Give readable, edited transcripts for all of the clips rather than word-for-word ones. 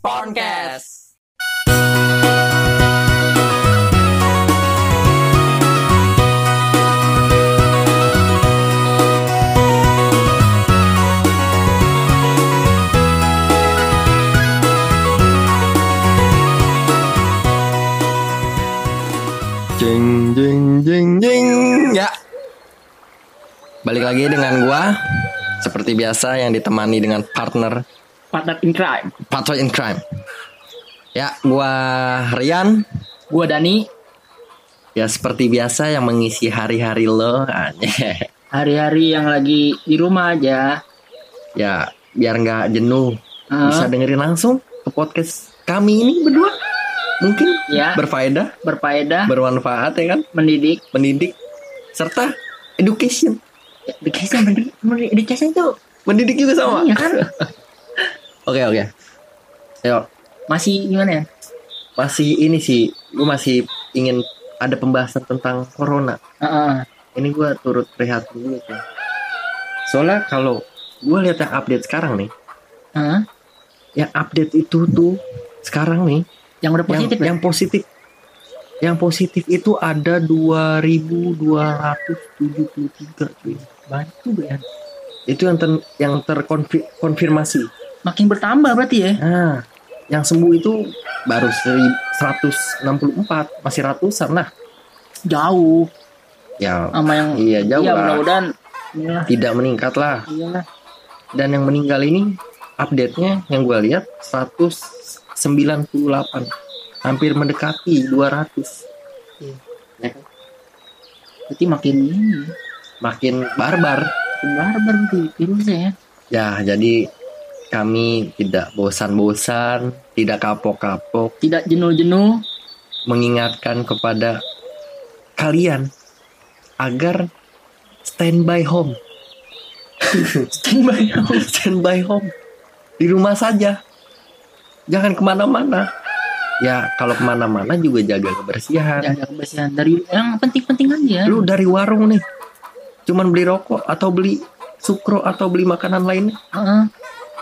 Podcast. Jing jing jing jing ya. Balik lagi dengan gua seperti biasa yang ditemani dengan partner in crime. Ya, gua Rian, gua Dani. Ya seperti biasa yang mengisi hari-hari lo. Hari-hari yang lagi di rumah aja. Ya, biar enggak jenuh. Bisa dengerin langsung ke podcast kami ini berdua. Mungkin ya, berfaedah, bermanfaat ya kan? Mendidik serta education. Education itu mendidik juga sama. Iya kan? Oke. Ayo. Masih gimana ya? Masih ini sih, gue masih ingin ada pembahasan tentang corona. Ini gue turut prihatin gitu. Soalnya kalau gue lihat yang update sekarang nih, yang update itu tuh sekarang nih, yang udah positif, yang positif itu ada 2.273 cuy. Banyak juga ya. Itu yang terkonfirmasi. Makin bertambah berarti ya. Nah, yang sembuh itu baru 164, masih ratusan lah. Jauh. Ya. Sama yang jauh. Ya, mudah-mudahan tidak meningkat lah. Iyalah. Dan yang meninggal ini update-nya yang gue lihat 198. Hampir mendekati 200. Iya. Ya. Berarti makin barbar. Virusnya ya. Ya, jadi kami tidak bosan-bosan, tidak kapok-kapok, tidak jenuh-jenuh mengingatkan kepada kalian agar standby home. standby home. Di rumah saja. Jangan kemana-mana. Ya kalau kemana-mana juga jaga kebersihan dari yang penting-penting aja. Lu dari warung nih cuman beli rokok atau beli sukro atau beli makanan lainnya,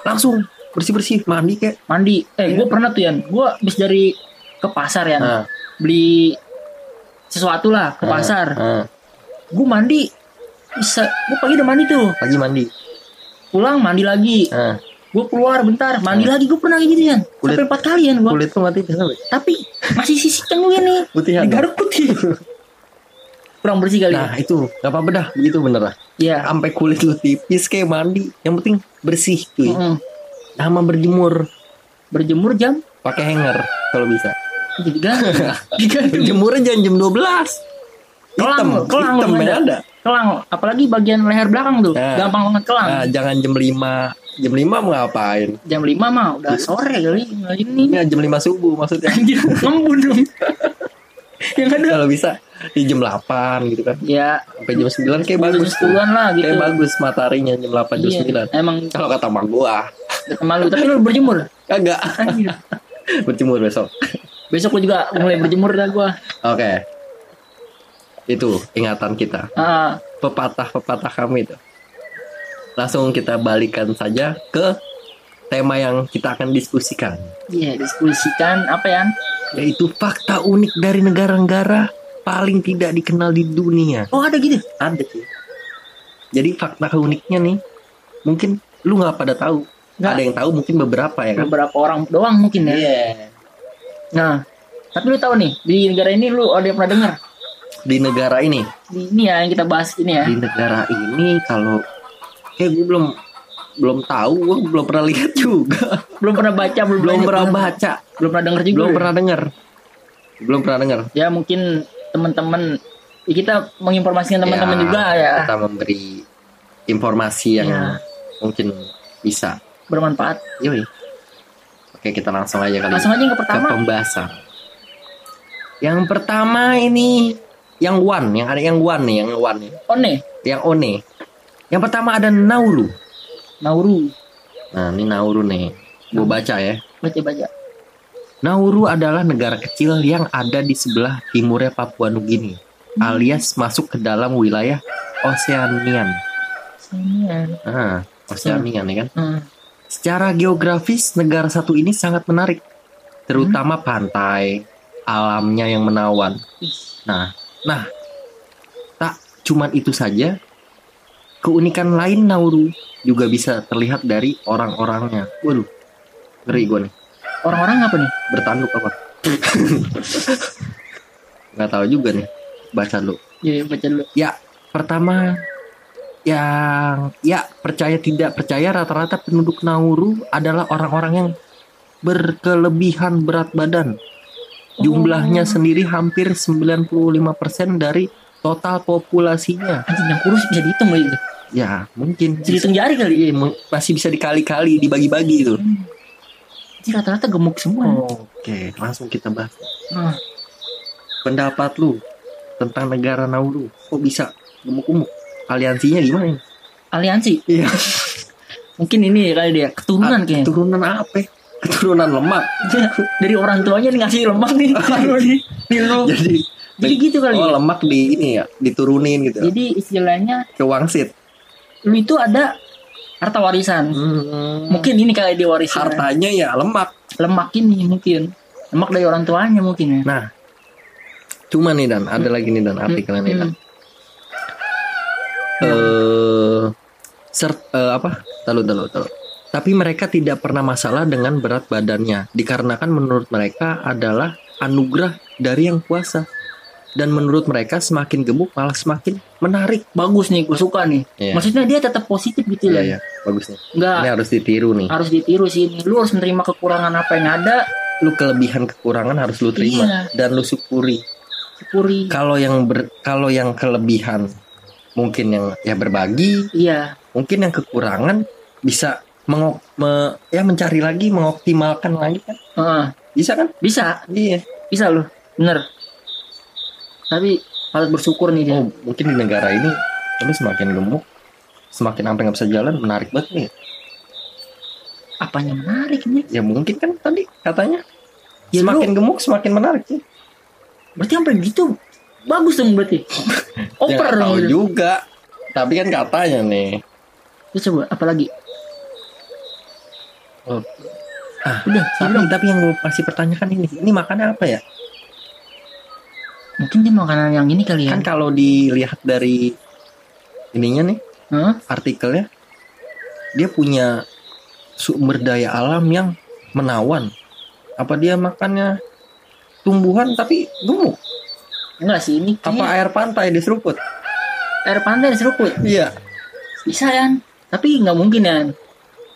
langsung bersih-bersih, mandi. Gue pernah tuh Yan, gue habis dari ke pasar Yan, beli sesuatu lah ke pasar, gue mandi, bisa gue pagi udah mandi, pulang mandi lagi, gue keluar bentar, mandi lagi. Gue pernah kayak gitu Yan, sampai 4 kali Yan gue. Kulit tuh mati sampai. Tapi masih sisik gue nih, digaruk putih. Kurang bersih kali. Nah ya, itu gak apa-apa dah, begitu bener lah. Iya. Sampai kulit lu tipis kayak mandi, yang penting bersih cuy. Sama berjemur jam? Pakai hanger kalau bisa. Jadi ganti. Berjemurnya jam 12. Kelang ya ada. Kelang, apalagi bagian leher belakang tuh, gampang banget kelang. Nah, jangan jam 5. Jam 5 mau ngapain? Jam 5 mah udah sore kali. Ini jam 5 subuh maksudnya. Ngembu dong. Yang ada kalau bisa di jam 8 gitu kan. Iya, sampai jam 9 kayak bagus. Lah gitu. Kayak bagus mataharinya jam 8 jam 9. Emang kalau kata mak gua. Malu, tapi lu berjemur? Kagak. Berjemur besok. Besok lu juga mulai berjemur dah gua. Oke. Itu ingatan kita. Pepatah-pepatah kami itu. Langsung kita balikan saja ke tema yang kita akan diskusikan. Iya, diskusikan apa ya? Yaitu fakta unik dari negara-negara paling tidak dikenal di dunia. Oh, ada gitu? Ada sih. Jadi fakta uniknya nih, mungkin lu gak pada tahu. Nggak. Ada yang tahu mungkin beberapa ya kan? Beberapa orang doang mungkin ya. Iya. Yeah. Nah, tapi lu tahu nih, di negara ini lu ada yang pernah dengar? Di negara ini? Ini ya, yang kita bahas ini ya. Di negara ini kalau... gue belum tahu, gue belum pernah lihat juga, belum pernah baca, belum pernah dengar. Ya mungkin teman-teman, ya kita menginformasikan teman-teman ya, juga ya. Kita memberi informasi yang mungkin bisa bermanfaat. Yoi. Oke, kita langsung aja kali. Langsung aja yang pertama. Ke pembahasan. Yang pertama ini yang one. Yang pertama ada Nauru. Nah, ini Nauru nih. Gue baca ya. Baca. Nauru adalah negara kecil yang ada di sebelah timurnya Papua Nugini, alias masuk ke dalam wilayah Oseania. Nah, Oseania ya kan. Secara geografis, negara satu ini sangat menarik, terutama pantai, alamnya yang menawan. Nah, tak cuman itu saja, keunikan lain Nauru juga bisa terlihat dari orang-orangnya. Waduh, ngeri gue nih. Orang-orang apa nih? Bertanduk apa? Nggak tahu juga nih. Baca dulu. Ya, pertama yang ya percaya tidak percaya, rata-rata penduduk Nauru adalah orang-orang yang berkelebihan berat badan. Jumlahnya sendiri hampir 95% dari total populasinya. Anjir, yang kurus bisa dihitung kali itu. Ya, mungkin. Bisa dihitung jari kali. Iya, masih bisa dikali-kali, dibagi-bagi itu. Jadi rata-rata gemuk semua. Oke, langsung kita bahas. Pendapat lu tentang negara Nauru, kok bisa gemuk-gemuk? Aliansinya gimana? Aliansi? Iya. Mungkin ini kali dia keturunan kayaknya. Keturunan apa? Keturunan lemak. Dari orang tuanya nih ngasih lemak nih. Jadi gitu kali. Oh, lemak di ini ya, diturunin gitu. Jadi istilahnya ke wangsit. Lu itu ada harta warisan. Mungkin ini kali dia warisan. Hartanya ya lemak. Lemak ini mungkin. Lemak dari orang tuanya mungkin ya. Nah. Cuma nih Dan, ada lagi nih Dan artikelnya nih Dan. Tapi mereka tidak pernah masalah dengan berat badannya, dikarenakan menurut mereka adalah anugerah dari yang kuasa. Dan menurut mereka semakin gemuk malah semakin menarik. Bagus nih, gue suka nih. Yeah. Maksudnya dia tetap positif gitu lah. Yeah, yeah. Bagus nih. Nggak, ini harus ditiru nih. Harus ditiru sih ini. Lu harus menerima kekurangan apa yang ada. Lu kelebihan kekurangan harus lu terima. Yeah. Dan lu syukuri. Kalau yang kelebihan mungkin yang ya berbagi. Iya. Mungkin yang kekurangan bisa mencari lagi, mengoptimalkan lagi kan? Bisa kan? Bisa. Iya. Bisa loh. Bener. Tapi harus bersyukur nih dia. Oh, mungkin di negara ini lu semakin gemuk, semakin sampai nggak bisa jalan, menarik banget nih. Apanya menarik nih? Ya mungkin kan tadi katanya ya, semakin gemuk semakin menarik sih. Berarti sampai gitu. Bagus dong berarti. Oper ya, tahu juga. Tapi kan katanya nih. Terus coba apalagi? Udah. Tapi yang gue pasti pertanyakan ini makannya apa ya? Mungkin dia makanan yang ini kali ya. Kan kalau dilihat dari ininya nih, artikelnya, dia punya sumber daya alam yang menawan. Apa dia makannya tumbuhan tapi gemuk? Enggak sih ini kayaknya. Apa air pantai diseruput? Air pantai diseruput? Iya. Bisa ya. Tapi nggak mungkin ya.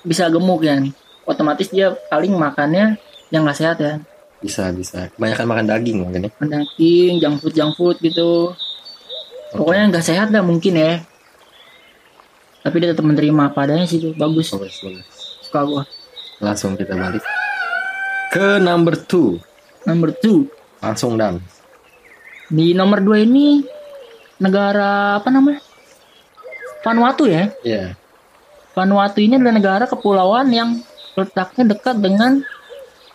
Bisa gemuk ya. Otomatis dia paling makannya yang nggak sehat ya. Bisa. Kebanyakan makan daging mungkin ya. Makan daging, junk food gitu. Okay. Pokoknya nggak sehat lah mungkin ya. Tapi dia tetap menerima padanya sih tuh. Bagus. Suka gue. Langsung kita balik ke number 2. Langsung Dan. Di nomor 2 ini negara apa namanya? Vanuatu ya? Iya. Yeah. Vanuatu ini adalah negara kepulauan yang letaknya dekat dengan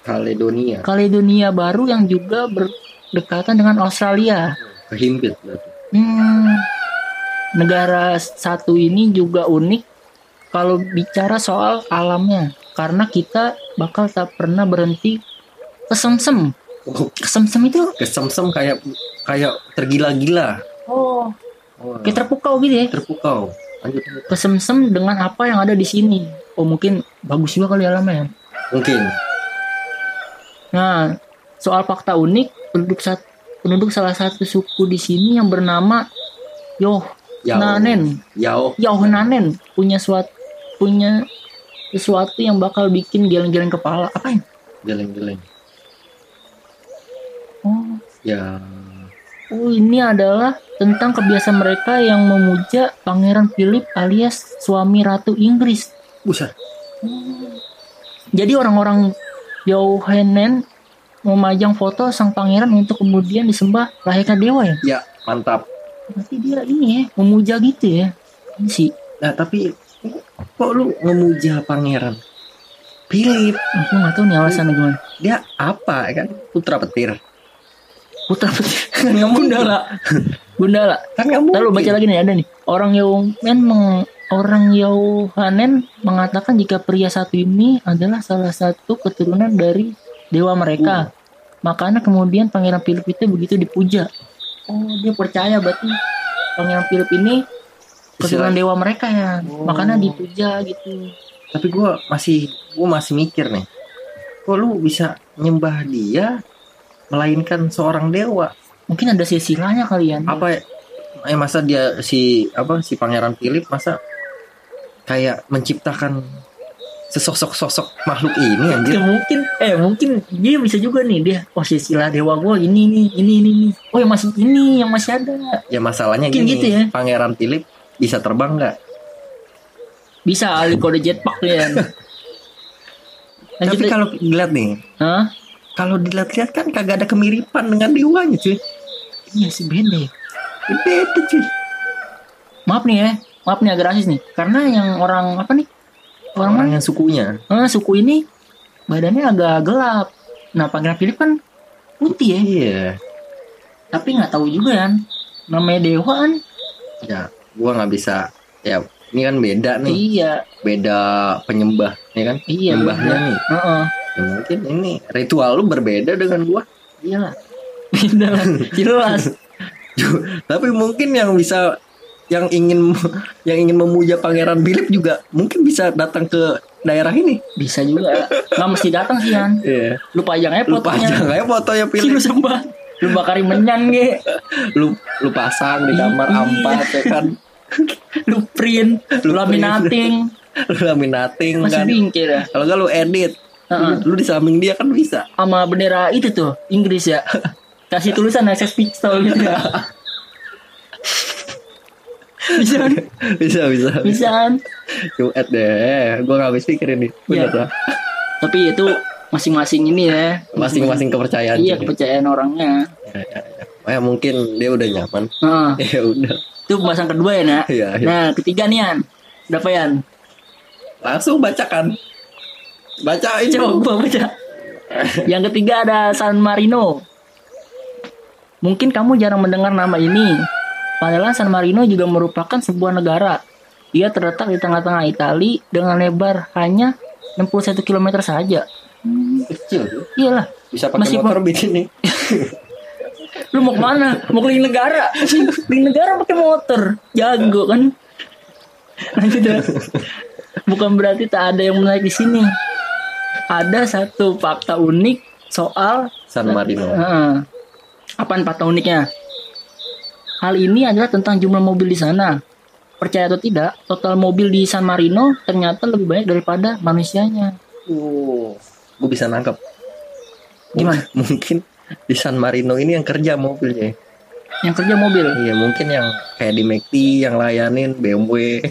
Kaledonia. Kaledonia Baru yang juga berdekatan dengan Australia. Kehimpit berarti. Negara satu ini juga unik kalau bicara soal alamnya, karena kita bakal tak pernah berhenti kesemsem. Kesemsem itu? Kesemsem kayak tergila-gila. Oh. Kayak terpukau gitu ya? Terpukau. Lanjut. Kesemsem dengan apa yang ada di sini. Oh mungkin bagus juga kali alamnya. Mungkin. Nah, soal fakta unik, penduduk salah satu suku di sini yang bernama Yaohnanen. Yaohnanen punya sesuatu yang bakal bikin geleng-geleng kepala. Apain? Geleng-geleng. Ya. Ini adalah tentang kebiasaan mereka yang memuja Pangeran Philip alias suami Ratu Inggris. Buset. Jadi orang-orang Yaohnanen memajang foto sang pangeran untuk kemudian disembah layaknya dewa ya? Ya, mantap. Berarti dia ini ya, memuja gitu ya. Ini sih. Nah, tapi kok lu memuja Pangeran Philip? Aku nggak tahu nih alasannya gimana. Dia apa kan? Putra petir. Kan gak mundala. Kan gak mungkin. Lalu baca lagi nih, ada nih. Orang Yaohnanen Orang Yaohnanen mengatakan jika pria satu ini adalah salah satu keturunan dari dewa mereka. Makanya kemudian Pangeran Philip itu begitu dipuja. Oh, dia percaya berarti Pangeran Philip ini keturunan dewa mereka ya. Oh. Makanya dipuja gitu. Tapi gue masih mikir nih. Kok lu bisa nyembah dia melainkan seorang dewa? Mungkin ada silsilahnya kalian. Apa ya? Masa dia si Pangeran Philip masa kayak menciptakan sesosok-sosok makhluk ini anjir. Mungkin dia bisa juga nih dia. Oh, silsilah dewa gua ini. Oh, yang masih ada. Ya masalahnya mungkin gini. Gitu ya. Pangeran Philip bisa terbang enggak? Bisa alih kode jetpack ya. Tapi kalau dilihat nih. Hah? Kalau dilihat-lihat kan kagak ada kemiripan dengan dewanya, cuy. Iya sih bener. Beda cuy. Maaf nih agak rasis nih. Karena yang orang apa nih? Orang yang sukunya. Suku ini badannya agak gelap. Nah, Pangeran Philip kan putih ya. Iya. Tapi nggak tahu juga kan. Namanya dewa kan. Ya, gua nggak bisa. Ya, ini kan beda nih. Iya. Beda penyembah, ya kan? Iya. Penyembahnya nih. Ya, mungkin ini ritual lu berbeda dengan gua. Iyalah. Beda lah. Jelas. Tapi mungkin yang ingin memuja Pangeran Philip juga mungkin bisa datang ke daerah ini. Bisa juga. Nggak mesti datang sih kan. Yeah. Lu pajang aja fotonya. Philip. Lu sembah. Lu bakarin menyan ge. Lu pasang di kamar ampat ya kan. Lu print, lu laminating. Masih kan. Bingkir ya. Kalau enggak lu edit. Lu di samping dia kan bisa. Sama bendera itu tuh, Inggris ya. Kasih tulisan access pistol gitu ya. Bisa. Cuet deh, gue gak habis pikirin nih. Bener ya. Tapi itu masing-masing ini ya. Masing-masing kepercayaan. Iya, kepercayaan orangnya. Ya. Ya mungkin dia udah nyaman. Ya udah. Itu pembahasan kedua ya nak. Ya. Nah ketiga nih Yan. Udah apa Yan? Langsung bacakan. Bacain. Coba gue baca. Yang ketiga ada San Marino. Mungkin kamu jarang mendengar nama ini. Padahal San Marino juga merupakan sebuah negara. Ia terletak di tengah-tengah Italia dengan lebar hanya 61 km saja. Kecil. Iyalah. Bisa pakai motor begini. Lu mau kemana? Mau keliling negara. Keliling negara pakai motor. Jago kan? Lanjut ya. Bukan berarti tak ada yang menarik di sini. Ada satu fakta unik soal San Marino. Apaan fakta uniknya? Hal ini adalah tentang jumlah mobil di sana. Percaya atau tidak, total mobil di San Marino ternyata lebih banyak daripada manusianya. Gue bisa nangkep. Gimana? Mungkin di San Marino ini yang kerja mobilnya. Yang kerja mobil? Iya, mungkin yang kayak di McD, yang layanin BMW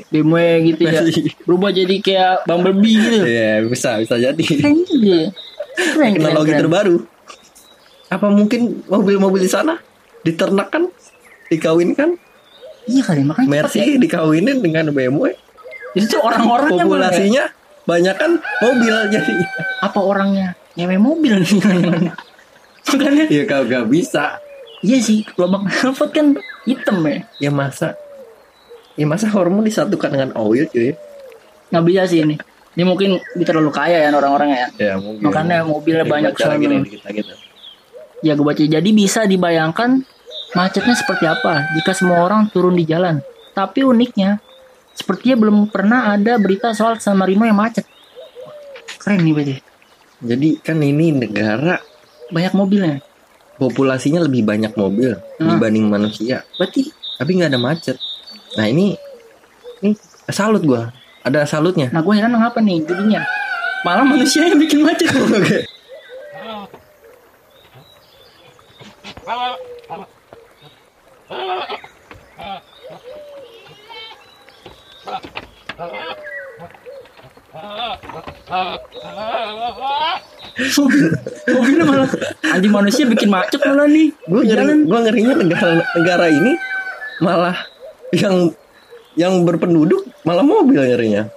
gitu ya. Berubah jadi kayak Bumblebee gitu. Iya, bisa jadi. Keren, teknologi terbaru. Apa mungkin mobil-mobil di sana diternakan? Dikawinkan? Iya kali, makanya Mercy ya. Dikawinin dengan BMW. Itu orang-orang populasinya banyak kan mobil jadi. Apa orangnya? Nyewe mobil nih. Makanya ya kau gak bisa. Iya sih, lubang knalpot kan hitam ya. Ya masa hormon disatukan dengan oil cuy. Gak bisa sih ini. Ini mungkin terlalu kaya ya orang-orangnya ya. Ya mungkin. Makanya mobilnya ya, banyak soalnya. Gitu. Ya gue baca jadi bisa dibayangkan macetnya seperti apa jika semua orang turun di jalan. Tapi uniknya, sepertinya belum pernah ada berita soal San Marino yang macet. Keren nih berarti. Jadi kan ini negara banyak mobilnya. Populasinya lebih banyak mobil dibanding manusia. Berarti tapi nggak ada macet. Nah ini salut gue. Ada salutnya. Nah gue heran ngapa nih jadinya. Malah manusia yang bikin macet. Oke. Mobilnya malah anjing manusia bikin macet malah nih. Gue ngerinya negara ini malah yang berpenduduk malah mobil ngerinya.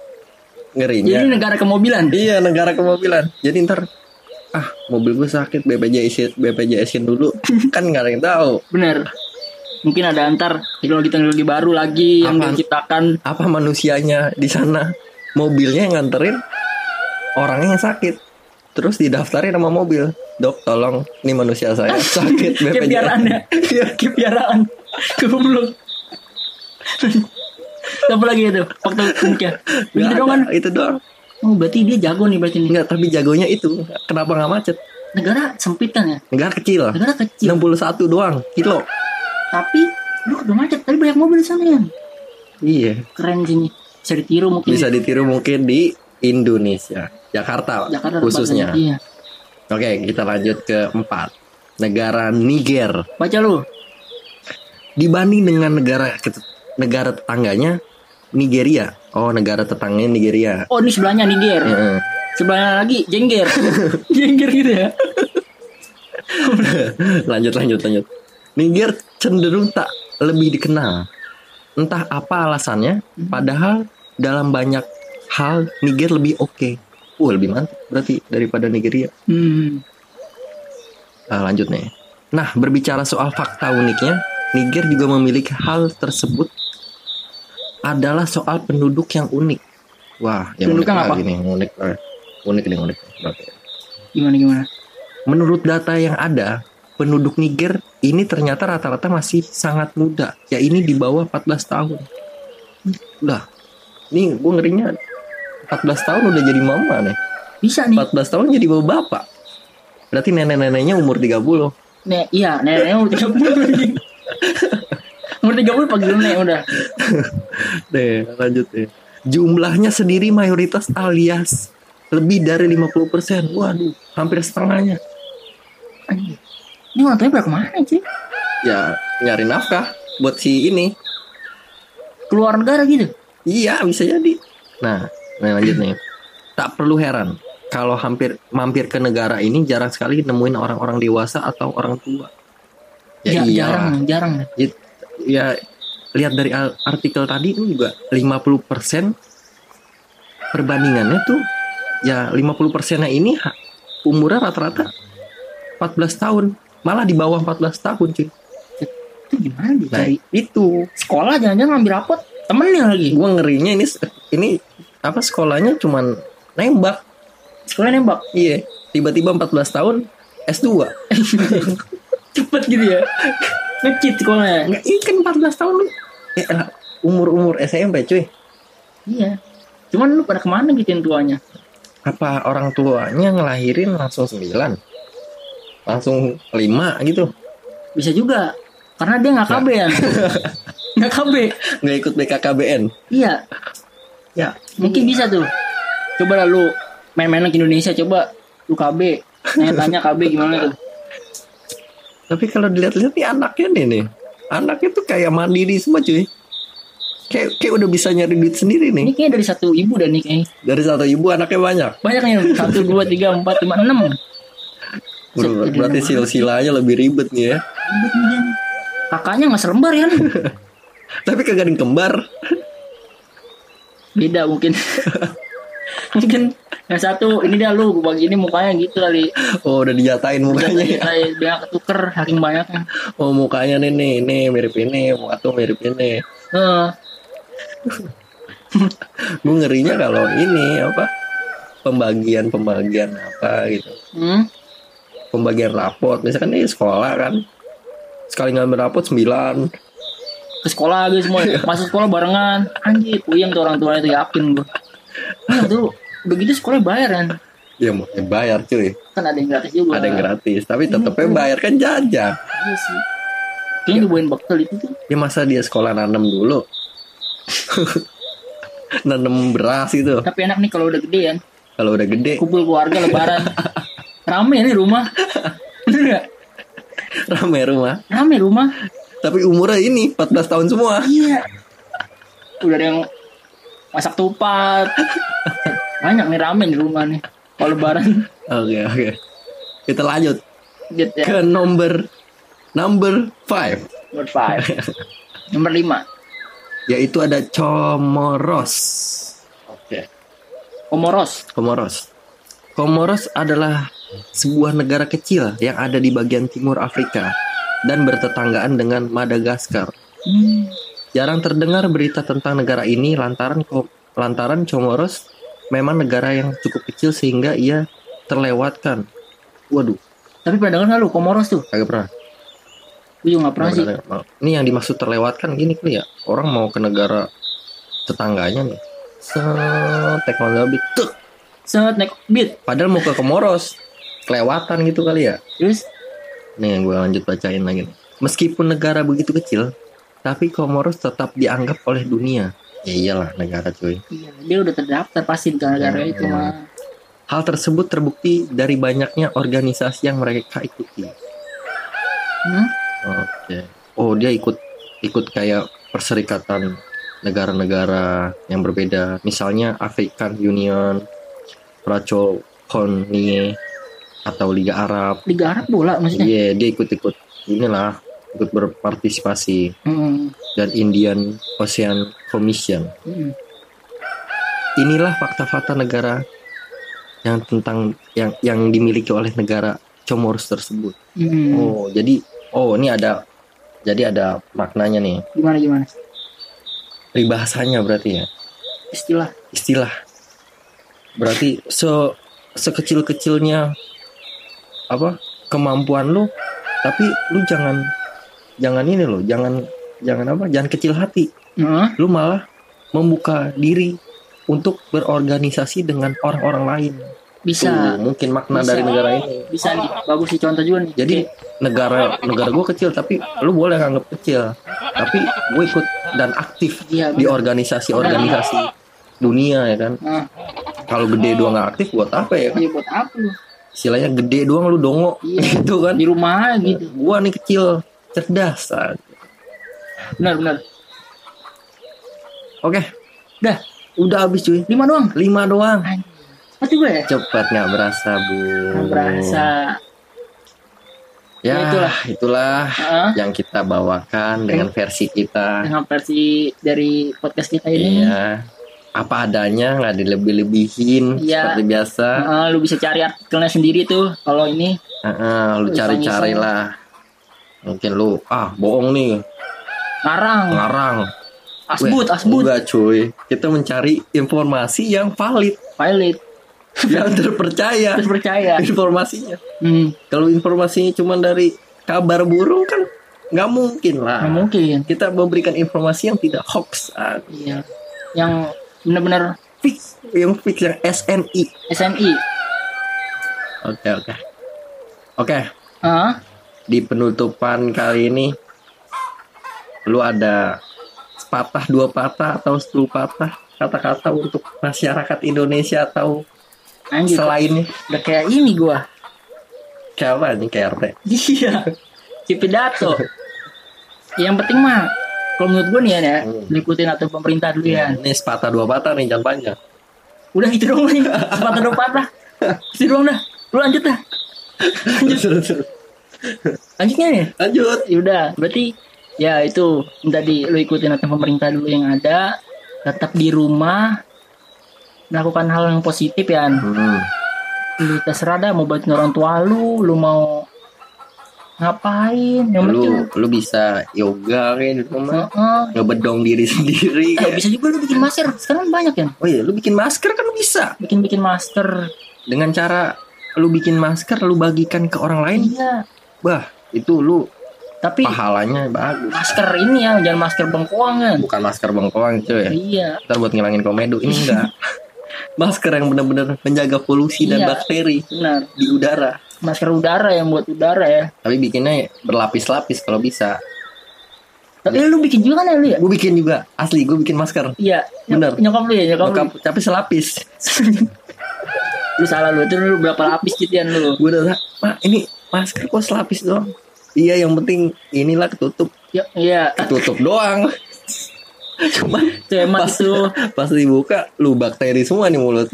Jadi negara kemobilan. Iya, negara kemobilan. Jadi ntar mobil gue sakit BPJS-in dulu kan nggak ada yang tahu. Bener. Mungkin ada antar teknologi-teknologi baru lagi yang diciptakan. Apa manusianya di sana? Mobilnya yang nganterin, orangnya yang sakit. Terus didaftarin sama mobil. Dok, tolong, ini manusia saya sakit. Kepiaraan ya. Kepiaraan. Goblok. Apa lagi itu? Faktor kumpulnya. Itu doang kan? Itu doang. Oh, berarti dia jago nih berarti. Enggak, tapi jagonya itu. Kenapa enggak macet? Negara sempitan ya? Negara kecil. 61 doang kilo. Tapi lu udah macet, tapi banyak mobil di sana ya. Iya. Keren sini. Bisa ditiru mungkin di Indonesia. Jakarta khususnya. Iya. Oke, kita lanjut ke 4. Negara Niger. Baca lu. Dibanding dengan negara tetangganya Nigeria. Oh, negara tetangganya Nigeria. Oh, ini sebelahnya Niger. Heeh. Sebelahnya lagi Jengger. Jengger gitu ya. lanjut. Niger cenderung tak lebih dikenal. Entah apa alasannya, padahal dalam banyak hal Niger lebih oke. Lebih mantap berarti daripada Nigeria. Nah, lanjut nih. Nah, berbicara soal fakta uniknya, Niger juga memiliki hal tersebut adalah soal penduduk yang unik. Wah, yang unik apa? Ini unik. Oke. Gimana? Menurut data yang ada, penduduk Niger ini ternyata rata-rata masih sangat muda, ya ini di bawah 14 tahun. Udah. Nih gue ngerinya 14 tahun udah jadi mama nih. Bisa nih. 14 tahun jadi bapak. Berarti nenek-neneknya umur 30. Iya, neneknya umur 30. Umur 30 pagi nenek udah. Nih, lanjut ya. Jumlahnya sendiri mayoritas alias lebih dari 50%. Waduh, hampir setengahnya. Anjir. Ini orang tuanya kemana sih? Ya nyari nafkah buat si ini. Keluar negara gitu? Iya, bisa jadi. Nah lanjut nih. Tak perlu heran kalau mampir ke negara ini jarang sekali nemuin orang-orang dewasa atau orang tua. Jarang. Ya lihat dari artikel tadi itu juga 50% perbandingannya tuh ya 50%-nya ini umurnya rata-rata 14 tahun. Malah di bawah 14 tahun cuy. Itu gimana dicari? Nah, itu sekolah jangan-jangan ngambil rapot temennya lagi. Gue ngerinya ini apa sekolahnya cuman nembak. Sekolah nembak? Iya. Tiba-tiba 14 tahun S2. Cepet gitu ya. Ngecit sekolahnya. Nggak, ini kan 14 tahun lu. Umur-umur SMP cuy. Iya. Cuman lu pada kemana gituin tuanya? Apa orang tuanya ngelahirin langsung 9? Langsung 5 gitu. Bisa juga. Karena dia gak KB ya. Gak KB. Gak ikut BKKBN. Iya. Ya. Mungkin bisa tuh. Coba lah lu main-main ke Indonesia. Coba lu KB. Tanya KB gimana tuh. Tapi kalau dilihat-lihat nih anaknya nih. Anaknya tuh kayak mandiri semua cuy. Kayak udah bisa nyari duit sendiri nih. Ini kayaknya dari satu ibu dan nih kayaknya. Dari satu ibu anaknya banyak. Banyak nih. 1, 2, 3, 4, 5, 6. Berarti silsilanya lebih ribet nih ya. Kakaknya gak selembar ya. Tapi kagak ada kembar. Beda mungkin. Mungkin yang satu ini dah lu bagi ini mukanya gitu kali. Oh udah dijatain mukanya ya. Dia ketuker saking banyaknya. Oh mukanya nih mirip ini. Atau mirip ini. Gue ngerinya kalau ini apa Pembagian apa gitu. Pembagian rapot, misalkan ini sekolah kan, sekali ngambil rapot 9 ke sekolah lagi semua, masuk sekolah barengan, anjir, puyeng tuh orang tua itu yakin gue. Nah tuh begitu sekolah bayar kan? Iya mau bayar cuy. Kan ada yang gratis juga. Ada yang gratis, tapi tetepnya bayar kan jajah. Iya sih. Kayaknya dibuain bekal itu tuh. Ya masa dia sekolah nanam dulu, nanam beras gitu. Tapi enak nih kalau udah gede kan? Kalau udah gede. Kumpul keluarga lebaran. Rame nih rumah. Bener gak? Rame rumah. Tapi umurnya ini 14 tahun semua. Iya. Udah ada yang masak tupat. Banyak nih rame di rumah nih kalau lebaran. Oke. Kita lanjut ya. Ke Number 5. Yaitu ada Comoros. Oke. Comoros adalah sebuah negara kecil yang ada di bagian timur Afrika. dan bertetanggaan dengan Madagaskar. Jarang terdengar berita tentang negara ini lantaran Comoros memang negara yang cukup kecil sehingga ia terlewatkan. Waduh. Tapi pernah dengar lu Comoros tuh? Kagak pernah. Gue juga nggak pernah sih. Ini yang dimaksud terlewatkan gini kali ya. Orang mau ke negara tetangganya nih. Set naik bit. Padahal mau ke Comoros, kelewatan gitu kali ya. Terus? Nih gue lanjut bacain lagi. Meskipun negara begitu kecil, tapi Comoros tetap dianggap oleh dunia. Ya iyalah negara cuy. Iya, dia udah terdaftar pasti negara itu mah. Hal tersebut terbukti dari banyaknya organisasi yang mereka ikuti. Oke. Oh, dia ikut kayak perserikatan negara-negara yang berbeda. Misalnya African Union, Francophonie, atau Liga Arab. Liga Arab bola maksudnya? Iya, dia ikut-ikut. Inilah, ikut berpartisipasi. Dan Indian Ocean Commission. Inilah fakta-fakta negara yang dimiliki oleh negara Comoros tersebut. Oh, jadi ini ada maknanya nih. Gimana? Peribahasanya berarti ya. Istilah. Berarti sekecil-kecilnya apa? Kemampuan lu, tapi lu jangan kecil hati. Lu malah membuka diri untuk berorganisasi dengan orang-orang lain. Bisa. Tuh, mungkin makna bisa, dari negara ini. Bisa nih, bagus sih contoh juga nih. Jadi negara gue kecil, tapi lu boleh nganggap kecil. Tapi gue ikut dan aktif di organisasi-organisasi dunia ya kan. Kalau gede doang nggak aktif, buat apa ya? Iya buat apa? Istilahnya gede doang lu dongo, gitu kan? Di rumah gitu. Gue nih kecil, cerdas. Benar. Oke, udah habis cuy. 5 doang. Mati gue ya? Cepat nggak berasa bu. Nggak berasa. Ya itulah yang kita bawakan dengan versi kita. Dengan versi dari podcast kita ini. Iya. Apa adanya, nggak dilebih-lebihin seperti biasa. Lu bisa cari artikelnya sendiri tuh. Kalau ini. Lu cari-cari lah. Mungkin lu bohong nih. Ngarang. Asbut. Enggak cuy. Kita mencari informasi yang valid. Yang terpercaya informasinya. Kalau informasinya cuma dari kabar burung kan nggak mungkin lah. Nggak mungkin. Kita memberikan informasi yang tidak hoax. Iya. Yang benar-benar fix. Yang fix yang SNI. Oke. Di penutupan kali ini, lu ada sepatah, dua patah atau 10 patah kata-kata untuk masyarakat Indonesia atau anjir, selain udah kayak ini gua. Kayak apa nih KRT? Iya. Si pidato. Yang penting mah kalau menurut gua nih ya, ngikutin atau pemerintah dulu ya. Ini sepatah dua patah nih jangan panjang. Udah itu doang nih. Sepatah dua patah. Itu doang dah. Lu lanjut dah. Lanjut. Lanjutnya nih. Lanjut. Ya udah, berarti ya itu tadi lu ikutin atau pemerintah dulu yang ada, tetap di rumah. Melakukan hal yang positif ya. Lu terserah dah mau bantu orang tua lu mau ngapain? Lu bisa yoga kan di rumah. Ngebedong diri sendiri. Kan? Bisa juga lu bikin masker. Sekarang banyak ya. Oh iya, lu bikin masker kan lu bisa. Bikin masker dengan cara lu bikin masker lu bagikan ke orang lain. Iya. Bah, itu lu tapi pahalanya bagus. Masker ini ya, jangan masker bengkoang kan. Bukan masker bengkoang cuy ya. Iya. Ntar buat ngilangin komedo ini enggak. Masker yang benar-benar menjaga polusi dan bakteri di udara. Masker udara yang buat udara ya. Tapi bikinnya berlapis-lapis kalau bisa. Tapi lu bikin juga kan ya lu ya? Gue bikin juga. Asli gue bikin masker. Iya. Bener. Nyokap lu ya? Nyokap lu. Tapi selapis. Lu salah lu. Itu lu berapa lapis gituan lu? Gue udah ini masker kok selapis doang. Iya yang penting inilah ketutup. Iya. Ketutup doang. Cuma pas dibuka lu bakteri semua nih mulut.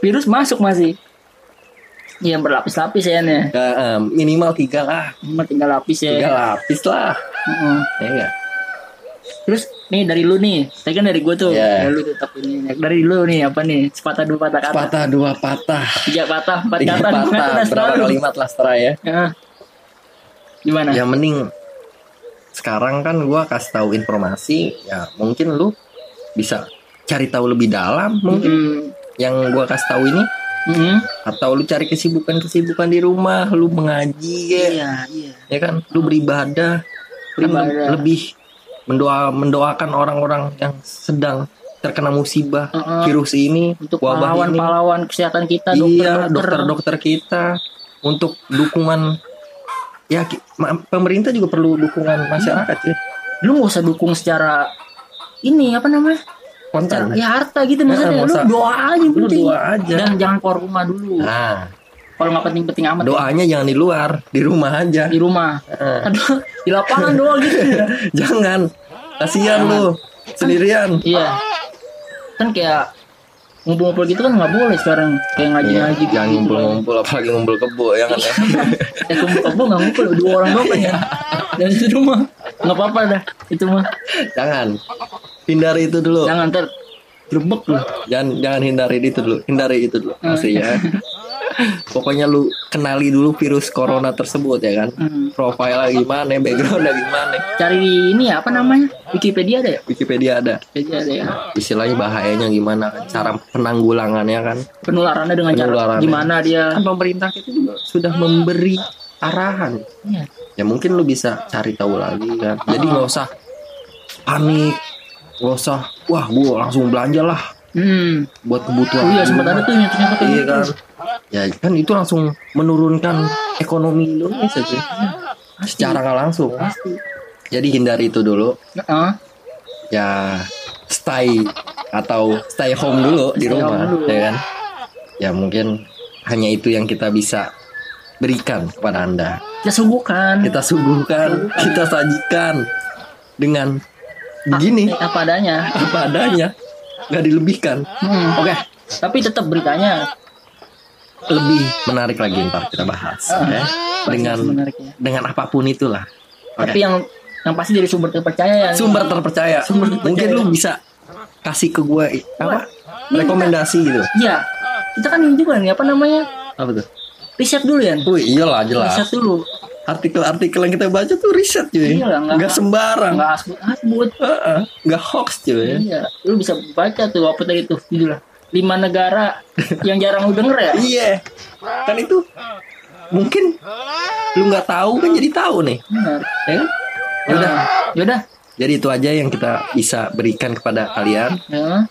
Virus masuk masih. Iya berlapis-lapis ya nih. Minimal 3 lah. Minimal 3 lapis ya. 3 lapis lah. Ya enggak. Terus nih dari lu nih. Tadi kan dari gua tuh. Yeah. Dari lu tetap ini. Dari lu nih apa nih? Sepatah dua patah kata. Sepatah dua patah. 3 patah, 4 kata. Berapa kalimat lah setara ya. Gimana? Ya mending sekarang kan gue kasih tahu informasi, ya mungkin lu bisa cari tahu lebih dalam mungkin yang gue kasih tahu ini, atau lu cari kesibukan di rumah, lu mengaji ya kan, lu beribadah. Lebih mendoakan orang-orang yang sedang terkena musibah virus ini, untuk pahlawan-pahlawan kesehatan kita, dokter-dokter kita, untuk dukungan ya pemerintah juga perlu dukungan masyarakat ya. Lu nggak usah dukung secara ini apa namanya, konten ya, harta gitu maksudnya. Lu doa aja, penting dan jangan keluar rumah dulu. Nah, kalau nggak penting-penting amat doanya jangan di luar, di rumah aja, di rumah di lapangan doa gitu. Jangan, kasihan lu sendirian. Iya kan, kayak ngumpul-ngumpul gitu kan nggak boleh sekarang, kayak ngaji-ngaji gitu. Jangan ngumpul-ngumpul, apalagi ngumpul kebo ya kan. Ngumpul kebo nggak ngumpul, dua orang doang ya. Dan itu rumah nggak apa-apa dah, itu mah jangan, hindari itu dulu. Jangan terbuk loh. Jangan hindari itu dulu, masih ya. Pokoknya lu kenali dulu virus corona tersebut ya kan. Profilnya gimana, backgroundnya gimana. Cari ini apa namanya, Wikipedia ada ya? Wikipedia ada ya. Istilahnya bahayanya gimana, cara penanggulangannya kan, penularannya dengan cara gimana dia. Kan pemerintah kita juga sudah memberi arahan. Ya mungkin lu bisa cari tahu lagi kan. Jadi nggak usah panik, nggak usah wah gue langsung belanja lah buat kebutuhan. Iya sempat ada tuh nyata-nyata kayak gitu kan. Ya kan itu langsung menurunkan ekonomi Indonesia sih. Secara nggak langsung. Pasti. Jadi hindari itu dulu. Ya stay home dulu di rumah, ya kan? Ya mungkin hanya itu yang kita bisa berikan kepada Anda. Kita suguhkan. Kita sajikan dengan begini. Apa adanya. Nggak dilebihkan. Oke. Tapi tetap beritanya lebih menarik lagi ntar kita bahas, okay? Dengan apapun itulah. Tapi yang pasti dari sumber terpercaya. Sumber terpercaya. Mungkin lu bisa kasih ke gue apa? Rekomendasi gitu. Iya. Kita kan ini juga nih apa namanya? Apa tuh? Riset dulu ya. Iyalah jelas. Riset dulu. Artikel-artikel yang kita baca tuh riset cuy. Enggak sembarang. Enggak asbut. Enggak hoax cuy. Iya. Lu bisa baca tuh apa tadi tuh judulnya. 5 negara yang jarang lu denger ya? Iya. Kan itu mungkin lu nggak tahu kan jadi tahu nih. Benar. Ya kan? Yaudah. Jadi itu aja yang kita bisa berikan kepada kalian. Ya.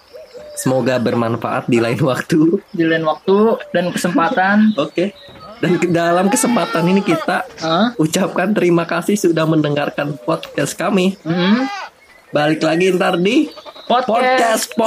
Semoga bermanfaat di lain waktu. Dan kesempatan. Oke. Dan dalam kesempatan ini kita ucapkan terima kasih sudah mendengarkan podcast kami. Balik lagi ntar di podcast.